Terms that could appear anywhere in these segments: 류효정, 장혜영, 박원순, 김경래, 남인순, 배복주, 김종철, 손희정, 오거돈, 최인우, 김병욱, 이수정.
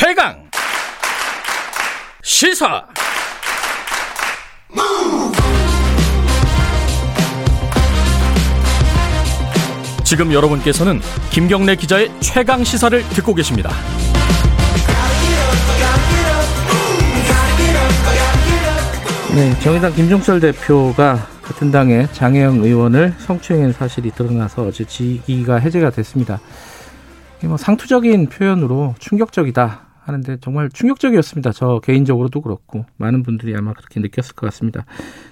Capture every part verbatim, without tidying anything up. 최강 시사. 지금 여러분께서는 김경래 기자의 최강 시사를 듣고 계십니다. 네, 정의당 김종철 대표가 같은 당의 장혜영 의원을 성추행한 사실이 드러나서 어제 직위가 해제가 됐습니다. 뭐 상투적인 표현으로 충격적이다 하는데 정말 충격적이었습니다. 저 개인적으로도 그렇고 많은 분들이 아마 그렇게 느꼈을 것 같습니다.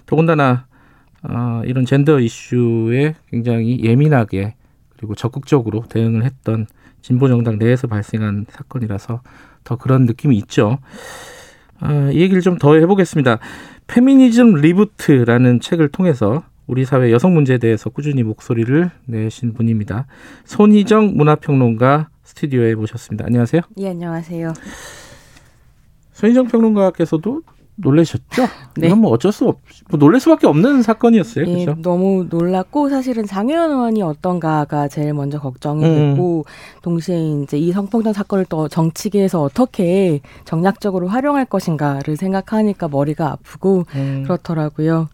더군다나 어, 이런 젠더 이슈에 굉장히 예민하게 그리고 적극적으로 대응을 했던 진보정당 내에서 발생한 사건이라서 더 그런 느낌이 있죠. 어, 이 얘기를 좀 더 해보겠습니다. 페미니즘 리부트라는 책을 통해서 우리 사회 여성 문제에 대해서 꾸준히 목소리를 내신 분입니다. 손희정 문화평론가 스튜디오에 모셨습니다. 안녕하세요. 예, 안녕하세요. 손희정 평론가께서도 놀라셨죠? 네. 이건 뭐 어쩔 수 없, 뭐 놀랄 수밖에 없는 사건이었어요. 예, 그렇죠? 너무 놀랐고 사실은 장혜원 의원이 어떤가가 제일 먼저 걱정이 음. 됐고 동시에 이제 이 성폭력 사건을 또 정치계에서 어떻게 정략적으로 활용할 것인가를 생각하니까 머리가 아프고 음. 그렇더라고요.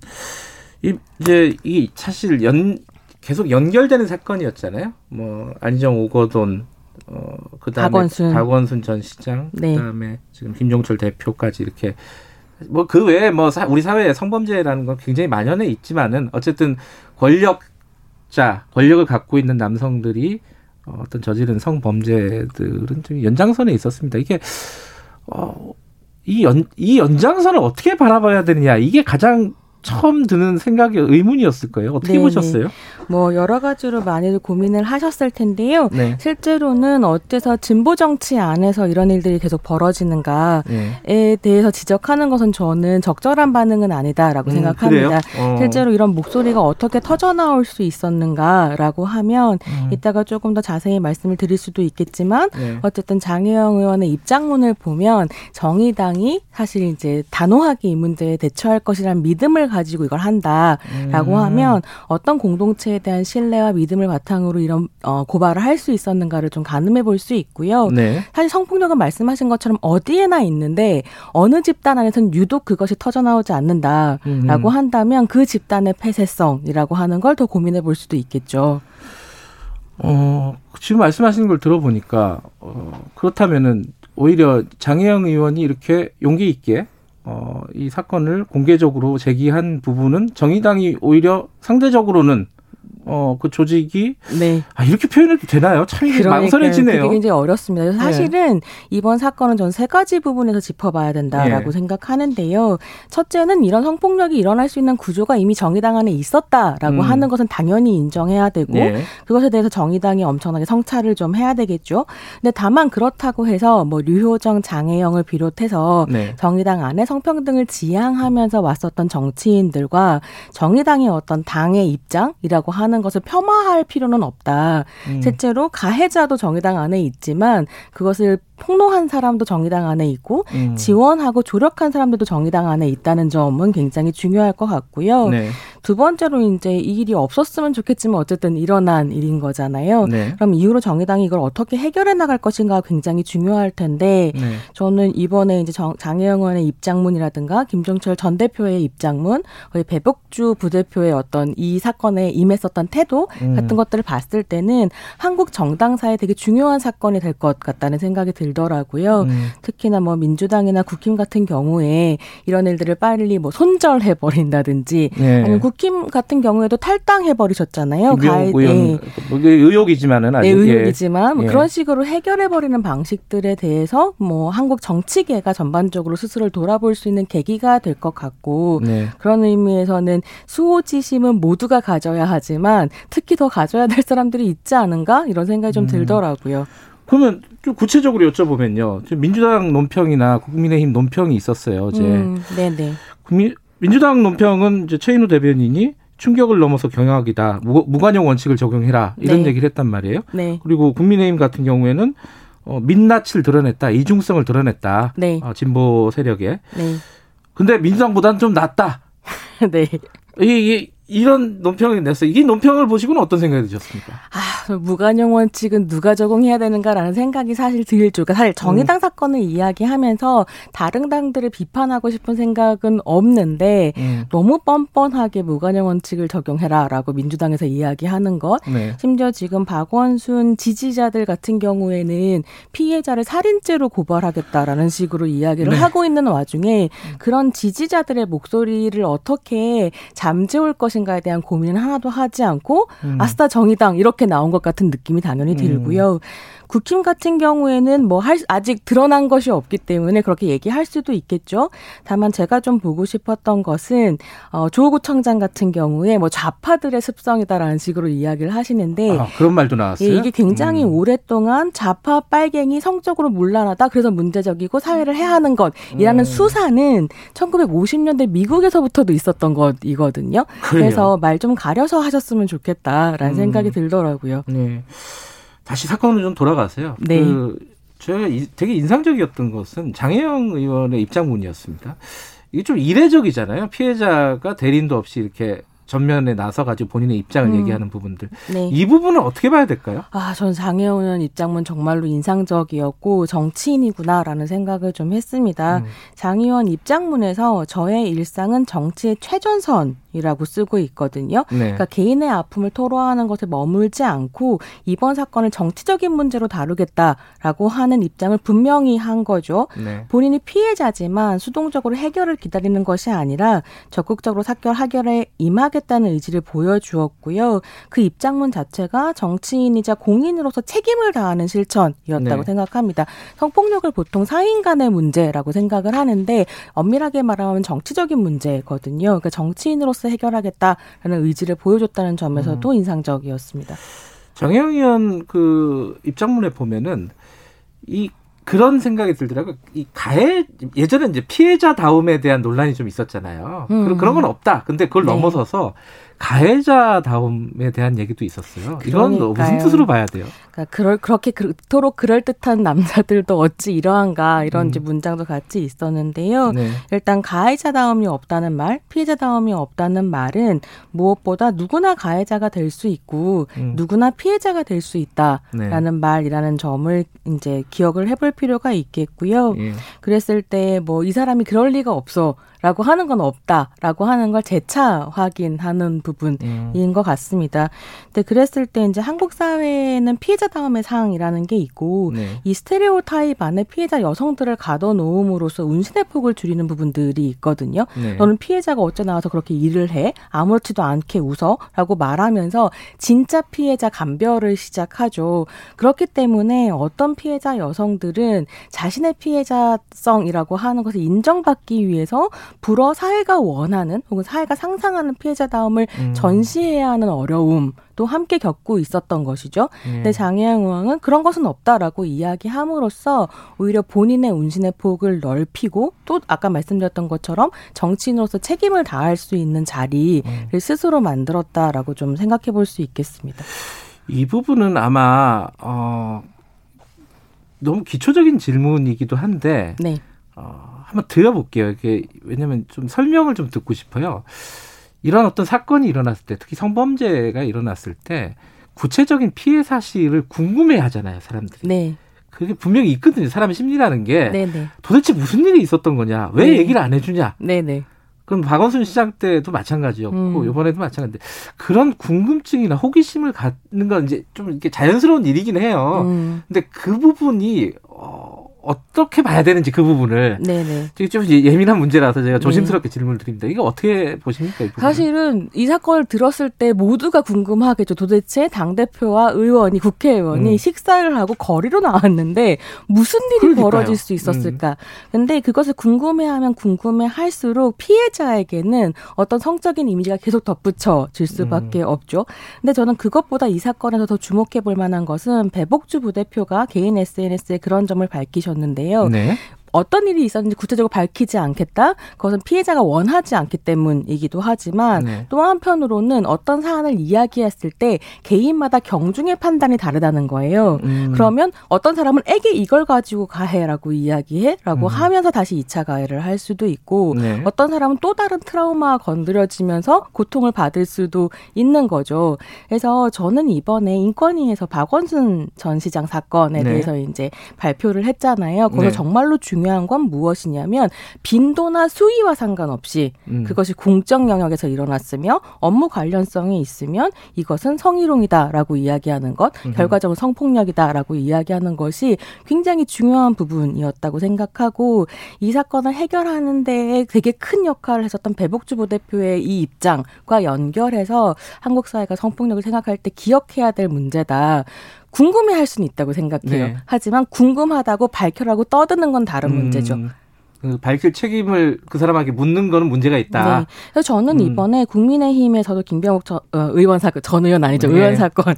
이, 이제 이 사실 연 계속 연결되는 사건이었잖아요. 뭐 안희정 오거돈, 어, 그다음에 박원순. 박원순 전 시장, 네. 그다음에 지금 김종철 대표까지 이렇게 뭐 그 외에 뭐 사, 우리 사회에 성범죄라는 건 굉장히 만연해 있지만은 어쨌든 권력자, 권력을 갖고 있는 남성들이 어떤 저지른 성범죄들은 좀 연장선에 있었습니다. 이게 어, 이 연, 이 연장선을 어떻게 바라봐야 되느냐 이게 가장 처음 드는 생각이 의문이었을 거예요. 어떻게 네네. 보셨어요? 뭐 여러 가지로 많이들 고민을 하셨을 텐데요. 네. 실제로는 어째서 진보 정치 안에서 이런 일들이 계속 벌어지는가에 네. 대해서 지적하는 것은 저는 적절한 반응은 아니다라고 음, 생각합니다. 어. 실제로 이런 목소리가 어떻게 터져나올 수 있었는가라고 하면 음. 이따가 조금 더 자세히 말씀을 드릴 수도 있겠지만 네. 어쨌든 장혜영 의원의 입장문을 보면 정의당이 사실 이제 단호하게 이 문제에 대처할 것이라는 믿음을 가지고 이걸 한다라고 음. 하면 어떤 공동체에 대한 신뢰와 믿음을 바탕으로 이런 어, 고발을 할 수 있었는가를 좀 가늠해 볼 수 있고요. 네. 사실 성폭력은 말씀하신 것처럼 어디에나 있는데 어느 집단 안에서는 유독 그것이 터져나오지 않는다라고 음. 한다면 그 집단의 폐쇄성이라고 하는 걸 더 고민해 볼 수도 있겠죠. 어, 지금 말씀하시는 걸 들어보니까 어, 그렇다면은 오히려 장혜영 의원이 이렇게 용기 있게 어, 이 사건을 공개적으로 제기한 부분은 정의당이 오히려 상대적으로는 어, 그 조직이 네. 아, 이렇게 표현해도 되나요? 참 이게 망설여지네요. 그게 굉장히 어렵습니다. 그래서 사실은 네. 이번 사건은 전 세 가지 부분에서 짚어봐야 된다라고 네. 생각하는데요. 첫째는 이런 성폭력이 일어날 수 있는 구조가 이미 정의당 안에 있었다라고 음. 하는 것은 당연히 인정해야 되고 네. 그것에 대해서 정의당이 엄청나게 성찰을 좀 해야 되겠죠. 근데 다만 그렇다고 해서 뭐 류효정, 장혜영을 비롯해서 네. 정의당 안에 성평등을 지향하면서 왔었던 정치인들과 정의당의 어떤 당의 입장이라고 하는 것을 폄하할 필요는 없다. 음. 실제로 가해자도 정의당 안에 있지만 그것을 폭로한 사람도 정의당 안에 있고 음. 지원하고 조력한 사람들도 정의당 안에 있다는 점은 굉장히 중요할 것 같고요. 네. 두 번째로 이제 이 일이 없었으면 좋겠지만 어쨌든 일어난 일인 거잖아요. 네. 그럼 이후로 정의당이 이걸 어떻게 해결해 나갈 것인가 굉장히 중요할 텐데 네. 저는 이번에 이제 장혜영 의원의 입장문이라든가 김종철 전 대표의 입장문, 배복주 부대표의 어떤 이 사건에 임했었던 태도 음. 같은 것들을 봤을 때는 한국 정당사에 되게 중요한 사건이 될 것 같다는 생각이 듭니다. 들더라고요. 음. 특히나 뭐 민주당이나 국힘 같은 경우에 이런 일들을 빨리 뭐 손절해 버린다든지 네. 아니면 국힘 같은 경우에도 탈당해 버리셨잖아요. 가해 의혹, 네. 의혹이지만은 아직 네, 의혹이지만 예. 뭐 그런 식으로 해결해 버리는 방식들에 대해서 뭐 한국 정치계가 전반적으로 스스로를 돌아볼 수 있는 계기가 될 것 같고 네. 그런 의미에서는 수호지심은 모두가 가져야 하지만 특히 더 가져야 될 사람들이 있지 않은가 이런 생각이 좀 음. 들더라고요. 그러면 좀 구체적으로 여쭤보면요. 지금 민주당 논평이나 국민의힘 논평이 있었어요. 어제. 음, 네네. 국민, 민주당 논평은 이제 최인우 대변인이 충격을 넘어서 경악이다. 무, 무관용 원칙을 적용해라. 이런 네. 얘기를 했단 말이에요. 네. 그리고 국민의힘 같은 경우에는 어, 민낯을 드러냈다. 이중성을 드러냈다. 네. 어, 진보 세력에. 네. 근데 민주당보다는 좀 낫다. 네. 이, 이, 이런 논평이 냈어요. 이 논평을 보시고는 어떤 생각이 드셨습니까? 아. 무관용 원칙은 누가 적용해야 되는가라는 생각이 사실 들죠. 그러니까 사실 정의당 음. 사건을 이야기하면서 다른 당들을 비판하고 싶은 생각은 없는데 음. 너무 뻔뻔하게 무관용 원칙을 적용해라라고 민주당에서 이야기하는 것. 네. 심지어 지금 박원순 지지자들 같은 경우에는 피해자를 살인죄로 고발하겠다라는 식으로 이야기를 네. 하고 있는 와중에 그런 지지자들의 목소리를 어떻게 잠재울 것인가에 대한 고민은 하나도 하지 않고 음. 아싸 정의당 이렇게 나온 것 같은 느낌이 당연히 들고요. 음. 국힘 같은 경우에는 뭐 할, 아직 드러난 것이 없기 때문에 그렇게 얘기할 수도 있겠죠. 다만 제가 좀 보고 싶었던 것은 어, 조구청장 같은 경우에 뭐 좌파들의 습성이다라는 식으로 이야기를 하시는데 아, 그런 말도 나왔어요? 예, 이게 굉장히 음. 오랫동안 좌파 빨갱이 성적으로 문란하다 그래서 문제적이고 사회를 해하는 것이라는 음. 수사는 천구백오십 년대 미국에서부터도 있었던 것이거든요. 그래요. 그래서 말 좀 가려서 하셨으면 좋겠다라는 음. 생각이 들더라고요. 네. 다시 사건으로 좀 돌아가세요. 네. 그 제가 되게 인상적이었던 것은 장혜영 의원의 입장문이었습니다. 이게 좀 이례적이잖아요. 피해자가 대리인도 없이 이렇게 전면에 나서가지고 본인의 입장을 음. 얘기하는 부분들. 네. 이 부분은 어떻게 봐야 될까요? 아, 전 장혜영 의원 입장문 정말로 인상적이었고 정치인이구나라는 생각을 좀 했습니다. 음. 장 의원 입장문에서 저의 일상은 정치의 최전선. 이라고 쓰고 있거든요. 네. 그러니까 개인의 아픔을 토로하는 것에 머물지 않고 이번 사건을 정치적인 문제로 다루겠다라고 하는 입장을 분명히 한 거죠. 네. 본인이 피해자지만 수동적으로 해결을 기다리는 것이 아니라 적극적으로 사건 해결에 임하겠다는 의지를 보여주었고요. 그 입장문 자체가 정치인이자 공인으로서 책임을 다하는 실천이었다고 네. 생각합니다. 성폭력을 보통 사인 간의 문제라고 생각을 하는데 엄밀하게 말하면 정치적인 문제거든요. 그러니까 정치인으로서 해결하겠다라는 의지를 보여줬다는 점에서도 음. 인상적이었습니다. 장혜영 의원 그 입장문에 보면은 이 그런 생각이 들더라고요. 이 가해 예전에 이제 피해자다움에 대한 논란이 좀 있었잖아요. 음. 그런, 그런 건 없다. 근데 그걸 네. 넘어서서 가해자다움에 대한 얘기도 있었어요. 그러니까요. 이건 무슨 뜻으로 봐야 돼요? 그러니까 그럴, 그렇게 그토록 그럴듯한 남자들도 어찌 이러한가 이런 음. 문장도 같이 있었는데요. 네. 일단 가해자다움이 없다는 말, 피해자다움이 없다는 말은 무엇보다 누구나 가해자가 될 수 있고 음. 누구나 피해자가 될 수 있다라는 네. 말이라는 점을 이제 기억을 해볼 필요가 있겠고요. 예. 그랬을 때 뭐 이 사람이 그럴 리가 없어. 라고 하는 건 없다라고 하는 걸 재차 확인하는 부분인 음. 것 같습니다. 근데 그랬을 때 이제 한국 사회에는 피해자 다움의 사항이라는 게 있고 네. 이 스테레오 타입 안에 피해자 여성들을 가둬놓음으로써 운신의 폭을 줄이는 부분들이 있거든요. 네. 너는 피해자가 어째 나와서 그렇게 일을 해? 아무렇지도 않게 웃어라고 말하면서 진짜 피해자 감별을 시작하죠. 그렇기 때문에 어떤 피해자 여성들은 자신의 피해자성이라고 하는 것을 인정받기 위해서 불어 사회가 원하는 혹은 사회가 상상하는 피해자다움을 음. 전시해야 하는 어려움 또 함께 겪고 있었던 것이죠. 예. 근데 장혜영 의원은 그런 것은 없다라고 이야기함으로써 오히려 본인의 운신의 폭을 넓히고 또 아까 말씀드렸던 것처럼 정치인으로서 책임을 다할 수 있는 자리를 음. 스스로 만들었다라고 좀 생각해 볼 수 있겠습니다. 이 부분은 아마 어, 너무 기초적인 질문이기도 한데 네. 어. 한번 들어볼게요. 이게 왜냐하면 좀 설명을 좀 듣고 싶어요. 이런 어떤 사건이 일어났을 때, 특히 성범죄가 일어났을 때 구체적인 피해 사실을 궁금해하잖아요, 사람들이. 네. 그게 분명히 있거든요. 사람의 심리라는 게 네네. 도대체 무슨 일이 있었던 거냐, 왜 네. 얘기를 안 해주냐. 네네. 그럼 박원순 시장 때도 마찬가지였고 음. 이번에도 마찬가지인데 그런 궁금증이나 호기심을 갖는 건 이제 좀 이렇게 자연스러운 일이긴 해요. 음. 근데 그 부분이 어. 어떻게 봐야 되는지 그 부분을 네네. 좀 예민한 문제라서 제가 조심스럽게 네. 질문을 드립니다. 이거 어떻게 보십니까? 이 사실은 이 사건을 들었을 때 모두가 궁금하겠죠. 도대체 당대표와 의원이 국회의원이 음. 식사를 하고 거리로 나왔는데 무슨 일이 그러니까요. 벌어질 수 있었을까. 그런데 음. 그것을 궁금해하면 궁금해할수록 피해자에게는 어떤 성적인 이미지가 계속 덧붙여질 수밖에 음. 없죠. 근데 저는 그것보다 이 사건에서 더 주목해볼 만한 것은 배복주 부대표가 개인 에스엔에스에 그런 점을 밝히셨는데요. 네. 어떤 일이 있었는지 구체적으로 밝히지 않겠다. 그것은 피해자가 원하지 않기 때문이기도 하지만 네. 또 한편으로는 어떤 사안을 이야기했을 때 개인마다 경중의 판단이 다르다는 거예요. 음. 그러면 어떤 사람은 애기 이걸 가지고 가해라고 이야기해라고 음. 하면서 다시 이 차 가해를 할 수도 있고 네. 어떤 사람은 또 다른 트라우마가 건드려지면서 고통을 받을 수도 있는 거죠. 그래서 저는 이번에 인권위에서 박원순 전 시장 사건에 네. 대해서 이제 발표를 했잖아요. 거기서 네. 정말로 중요한 건 무엇이냐면 빈도나 수위와 상관없이 음. 그것이 공적 영역에서 일어났으며 업무 관련성이 있으면 이것은 성희롱이다라고 이야기하는 것, 음. 결과적으로 성폭력이다라고 이야기하는 것이 굉장히 중요한 부분이었다고 생각하고 이 사건을 해결하는 데 되게 큰 역할을 했었던 배복주 부대표의 이 입장과 연결해서 한국 사회가 성폭력을 생각할 때 기억해야 될 문제다. 궁금해할 수는 있다고 생각해요. 네. 하지만 궁금하다고 밝혀라고 떠드는 건 다른 음. 문제죠. 그 밝힐 책임을 그 사람에게 묻는 거는 문제가 있다. 네. 그래서 저는 이번에 음. 국민의힘에서도 김병욱 저, 어, 의원 사건, 전 의원 아니죠. 네. 의원 사건에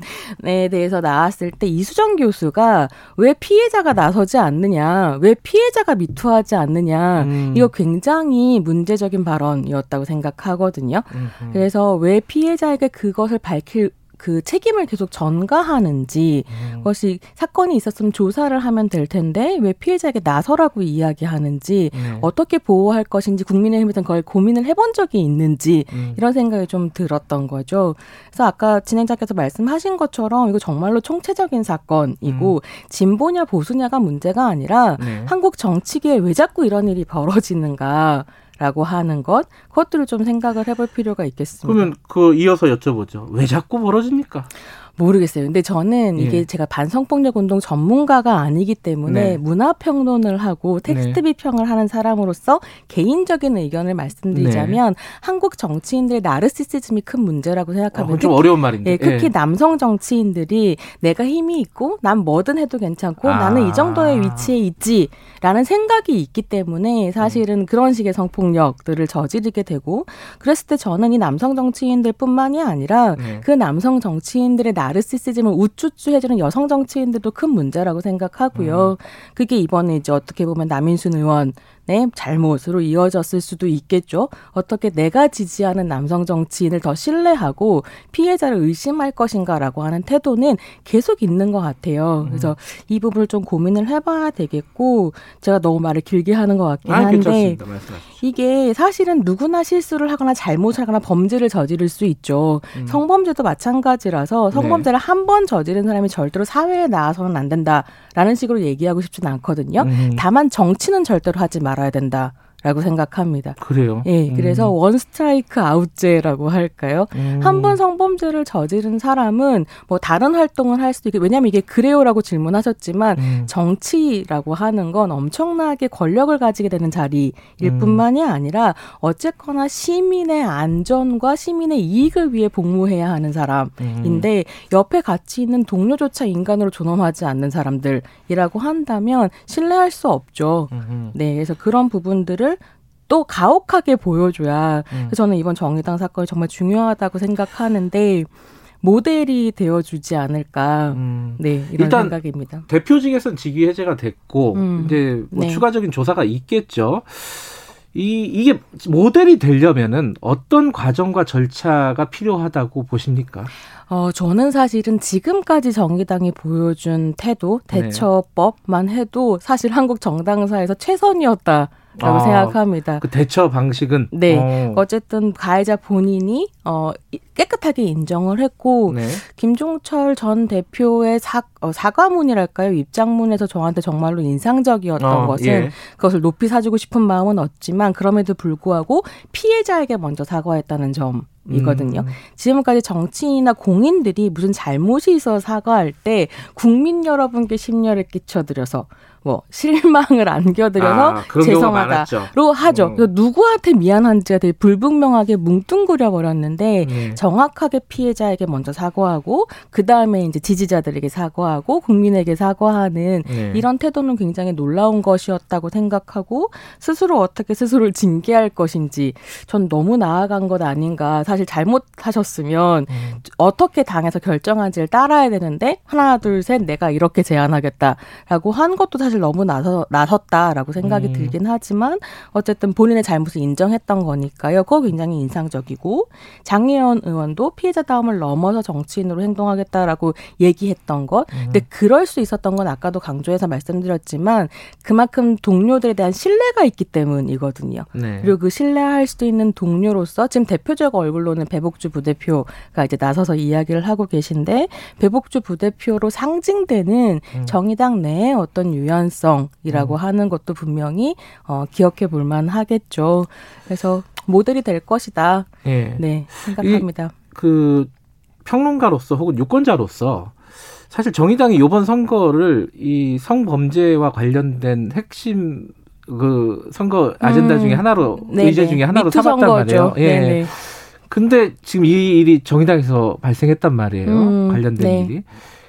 대해서 나왔을 때 이수정 교수가 왜 피해자가 나서지 않느냐, 왜 피해자가 미투하지 않느냐, 음. 이거 굉장히 문제적인 발언이었다고 생각하거든요. 음흠. 그래서 왜 피해자에게 그것을 밝힐 그 책임을 계속 전가하는지 음. 그것이 사건이 있었으면 조사를 하면 될 텐데 왜 피해자에게 나서라고 이야기하는지 네. 어떻게 보호할 것인지 국민의힘에서는 그걸 고민을 해본 적이 있는지 음. 이런 생각이 좀 들었던 거죠. 그래서 아까 진행자께서 말씀하신 것처럼 이거 정말로 총체적인 사건이고 음. 진보냐 보수냐가 문제가 아니라 네. 한국 정치계에 왜 자꾸 이런 일이 벌어지는가 라고 하는 것, 그것들을 좀 생각을 해볼 필요가 있겠습니다. 그러면 그 이어서 여쭤보죠. 왜 자꾸 벌어집니까? 모르겠어요. 근데 저는 이게 예. 제가 반성폭력 운동 전문가가 아니기 때문에 네. 문화평론을 하고 텍스트 네. 비평을 하는 사람으로서 개인적인 의견을 말씀드리자면 네. 한국 정치인들의 나르시시즘이 큰 문제라고 생각합니다. 어, 좀 특히, 어려운 말인데. 예, 특히 예. 남성 정치인들이 내가 힘이 있고 난 뭐든 해도 괜찮고 아. 나는 이 정도의 위치에 있지 라는 생각이 있기 때문에 사실은 음. 그런 식의 성폭력들을 저지르게 되고 그랬을 때 저는 이 남성 정치인들 뿐만이 아니라 네. 그 남성 정치인들의 나 나르시시즘을 우쭈쭈 해주는 여성 정치인들도 큰 문제라고 생각하고요. 음. 그게 이번에 이제 어떻게 보면 남인순 의원의 잘못으로 이어졌을 수도 있겠죠. 어떻게 내가 지지하는 남성 정치인을 더 신뢰하고 피해자를 의심할 것인가라고 하는 태도는 계속 있는 것 같아요. 음. 그래서 이 부분을 좀 고민을 해봐야 되겠고 제가 너무 말을 길게 하는 것 같긴 한데 아, 괜찮습니다. 말씀하십시오. 이게 사실은 누구나 실수를 하거나 잘못을 하거나 범죄를 저지를 수 있죠. 음. 성범죄도 마찬가지라서 성범죄 범죄를 한 번 저지른 사람이 절대로 사회에 나와서는 안 된다라는 식으로 얘기하고 싶지는 않거든요. 음. 다만 정치는 절대로 하지 말아야 된다. 라고 생각합니다. 그래요? 예, 그래서 음. 원 스트라이크 아웃제라고 할까요? 음. 한 번 성범죄를 저지른 사람은 뭐 다른 활동을 할 수도 있고 왜냐하면 이게 그래요라고 질문하셨지만 음. 정치라고 하는 건 엄청나게 권력을 가지게 되는 자리일 음. 뿐만이 아니라 어쨌거나 시민의 안전과 시민의 이익을 위해 복무해야 하는 사람인데 음. 옆에 같이 있는 동료조차 인간으로 존엄하지 않는 사람들이라고 한다면 신뢰할 수 없죠. 음. 네, 그래서 그런 부분들을 또 가혹하게 보여줘야 음. 저는 이번 정의당 사건이 정말 중요하다고 생각하는데 모델이 되어주지 않을까 음. 네, 이런 일단 생각입니다. 대표직에선 직위해제가 됐고 음. 이제 뭐 네. 추가적인 조사가 있겠죠. 이, 이게 모델이 되려면은 어떤 과정과 절차가 필요하다고 보십니까? 어, 저는 사실은 지금까지 정의당이 보여준 태도, 대처법만 해도 사실 한국 정당사에서 최선이었다. 라고 아, 생각합니다. 그 대처 방식은? 네. 어. 어쨌든 가해자 본인이 어, 깨끗하게 인정을 했고 네. 김종철 전 대표의 사, 어, 사과문이랄까요? 입장문에서 저한테 정말로 인상적이었던 어, 것은 예. 그것을 높이 사주고 싶은 마음은 없지만 그럼에도 불구하고 피해자에게 먼저 사과했다는 점. 이거든요. 음. 지금까지 정치인이나 공인들이 무슨 잘못이 있어서 사과할 때 국민 여러분께 심려를 끼쳐드려서 뭐 실망을 안겨드려서 아, 죄송하다로 하죠. 음. 그래서 누구한테 미안한지가 되게 불분명하게 뭉뚱그려 버렸는데 음. 정확하게 피해자에게 먼저 사과하고 그다음에 이제 지지자들에게 사과하고 국민에게 사과하는 네. 이런 태도는 굉장히 놀라운 것이었다고 생각하고 스스로 어떻게 스스로를 징계할 것인지 전 너무 나아간 것 아닌가. 사실 잘못하셨으면 음. 어떻게 당에서 결정한지를 따라야 되는데 하나 둘 셋 내가 이렇게 제안하겠다라고 한 것도 사실 너무 나서, 나섰다라고 생각이 음. 들긴 하지만 어쨌든 본인의 잘못을 인정했던 거니까요. 그거 굉장히 인상적이고 장혜원 의원도 피해자다움을 넘어서 정치인으로 행동하겠다라고 얘기했던 것. 음. 근데 그럴 수 있었던 건 아까도 강조해서 말씀드렸지만 그만큼 동료들에 대한 신뢰가 있기 때문이거든요. 네. 그리고 그 신뢰할 수 있는 동료로서 지금 대표적 얼굴로는 배복주 부대표가 이제 나서서 이야기를 하고 계신데 배복주 부대표로 상징되는 음. 정의당 내의 어떤 유연성이라고 음. 하는 것도 분명히 어, 기억해 볼 만하겠죠. 그래서 모델이 될 것이다. 네, 네 생각합니다. 이, 그 평론가로서 혹은 유권자로서 사실 정의당이 이번 선거를 이 성범죄와 관련된 핵심 그 선거 아젠다 음, 중에 하나로 네네. 의제 중에 하나로 삼았단 말이에요. 예. 네네. 근데 지금 이 일이 정의당에서 발생했단 말이에요. 음, 관련된 네. 일이.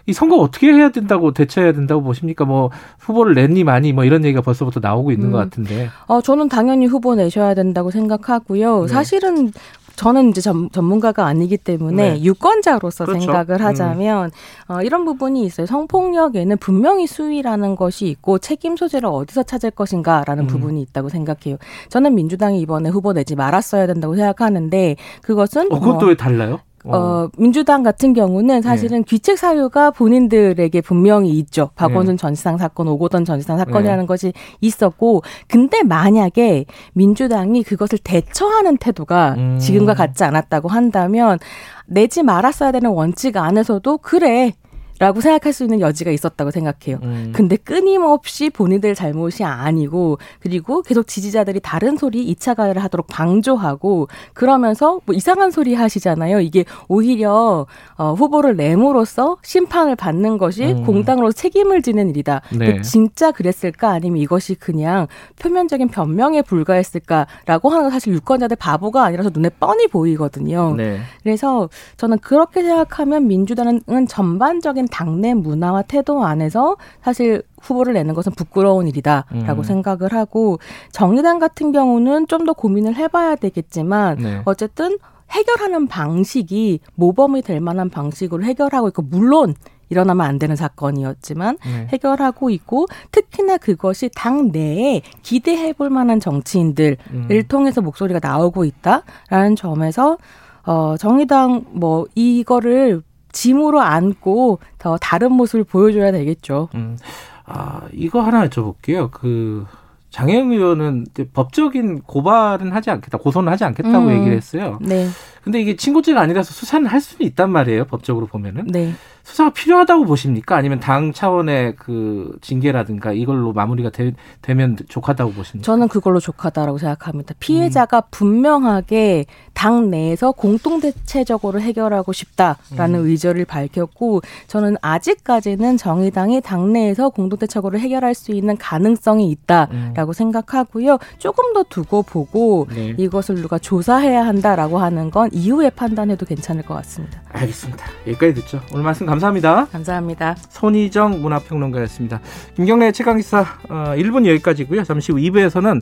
이 선거 어떻게 해야 된다고 대처해야 된다고 보십니까? 뭐 후보를 냈니 많이 뭐 이런 얘기가 벌써부터 나오고 있는 음. 것 같은데. 어 저는 당연히 후보 내셔야 된다고 생각하고요. 네. 사실은 저는 이제 전, 전문가가 아니기 때문에 네. 유권자로서 그렇죠. 생각을 하자면 음. 어, 이런 부분이 있어요. 성폭력에는 분명히 수위라는 것이 있고 책임 소재를 어디서 찾을 것인가라는 음. 부분이 있다고 생각해요. 저는 민주당이 이번에 후보 내지 말았어야 된다고 생각하는데 그것은. 어, 그것도 어, 왜 달라요? 어, 민주당 같은 경우는 사실은 네. 귀책 사유가 본인들에게 분명히 있죠. 박원순 네. 전시상 사건, 오거돈 전시상 사건이라는 네. 것이 있었고 근데 만약에 민주당이 그것을 대처하는 태도가 음. 지금과 같지 않았다고 한다면 내지 말았어야 되는 원칙 안에서도 그래. 라고 생각할 수 있는 여지가 있었다고 생각해요. 음. 근데 끊임없이 본인들 잘못이 아니고 그리고 계속 지지자들이 다른 소리 이 차 가해를 하도록 강조하고 그러면서 뭐 이상한 소리 하시잖아요. 이게 오히려 어, 후보를 내므로써 심판을 받는 것이 음. 공당으로 책임을 지는 일이다. 네. 진짜 그랬을까? 아니면 이것이 그냥 표면적인 변명에 불과했을까라고 하는 건 사실 유권자들 바보가 아니라서 눈에 뻔히 보이거든요. 네. 그래서 저는 그렇게 생각하면 민주당은 전반적인 당내 문화와 태도 안에서 사실 후보를 내는 것은 부끄러운 일이다라고 음. 생각을 하고 정의당 같은 경우는 좀 더 고민을 해봐야 되겠지만 네. 어쨌든 해결하는 방식이 모범이 될 만한 방식으로 해결하고 있고 물론 일어나면 안 되는 사건이었지만 네. 해결하고 있고 특히나 그것이 당 내에 기대해볼 만한 정치인들을 음. 통해서 목소리가 나오고 있다라는 점에서 어, 정의당 뭐 이거를 짐으로 안고 더 다른 모습을 보여줘야 되겠죠. 음. 아, 이거 하나 여쭤볼게요. 그, 장혜영 의원은 이제 법적인 고발은 하지 않겠다, 고소는 하지 않겠다고 음. 얘기를 했어요. 네. 근데 이게 친고죄가 아니라서 수사는 할 수는 있단 말이에요. 법적으로 보면은. 네. 수사가 필요하다고 보십니까? 아니면 당 차원의 그 징계라든가 이걸로 마무리가 되, 되면 족하다고 보십니까? 저는 그걸로 족하다라고 생각합니다. 피해자가 음. 분명하게 당 내에서 공동대체적으로 해결하고 싶다라는 음. 의지를 밝혔고 저는 아직까지는 정의당이 당 내에서 공동대체적으로 해결할 수 있는 가능성이 있다라고 음. 생각하고요. 조금 더 두고 보고 네. 이것을 누가 조사해야 한다라고 하는 건 이후에 판단해도 괜찮을 것 같습니다. 알겠습니다. 여기까지 듣죠. 오늘 말씀 감사합니다. 감사합니다. 감사합니다. 손희정 문화평론가였습니다. 김경래 최강기사 어, 일 분 여기까지고요. 잠시 후 이 부에서는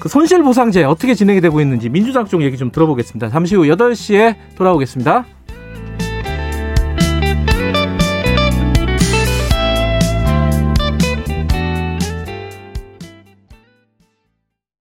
그 손실보상제 어떻게 진행이 되고 있는지 민주당 쪽 얘기 좀 들어보겠습니다. 잠시 후 여덟 시에 돌아오겠습니다.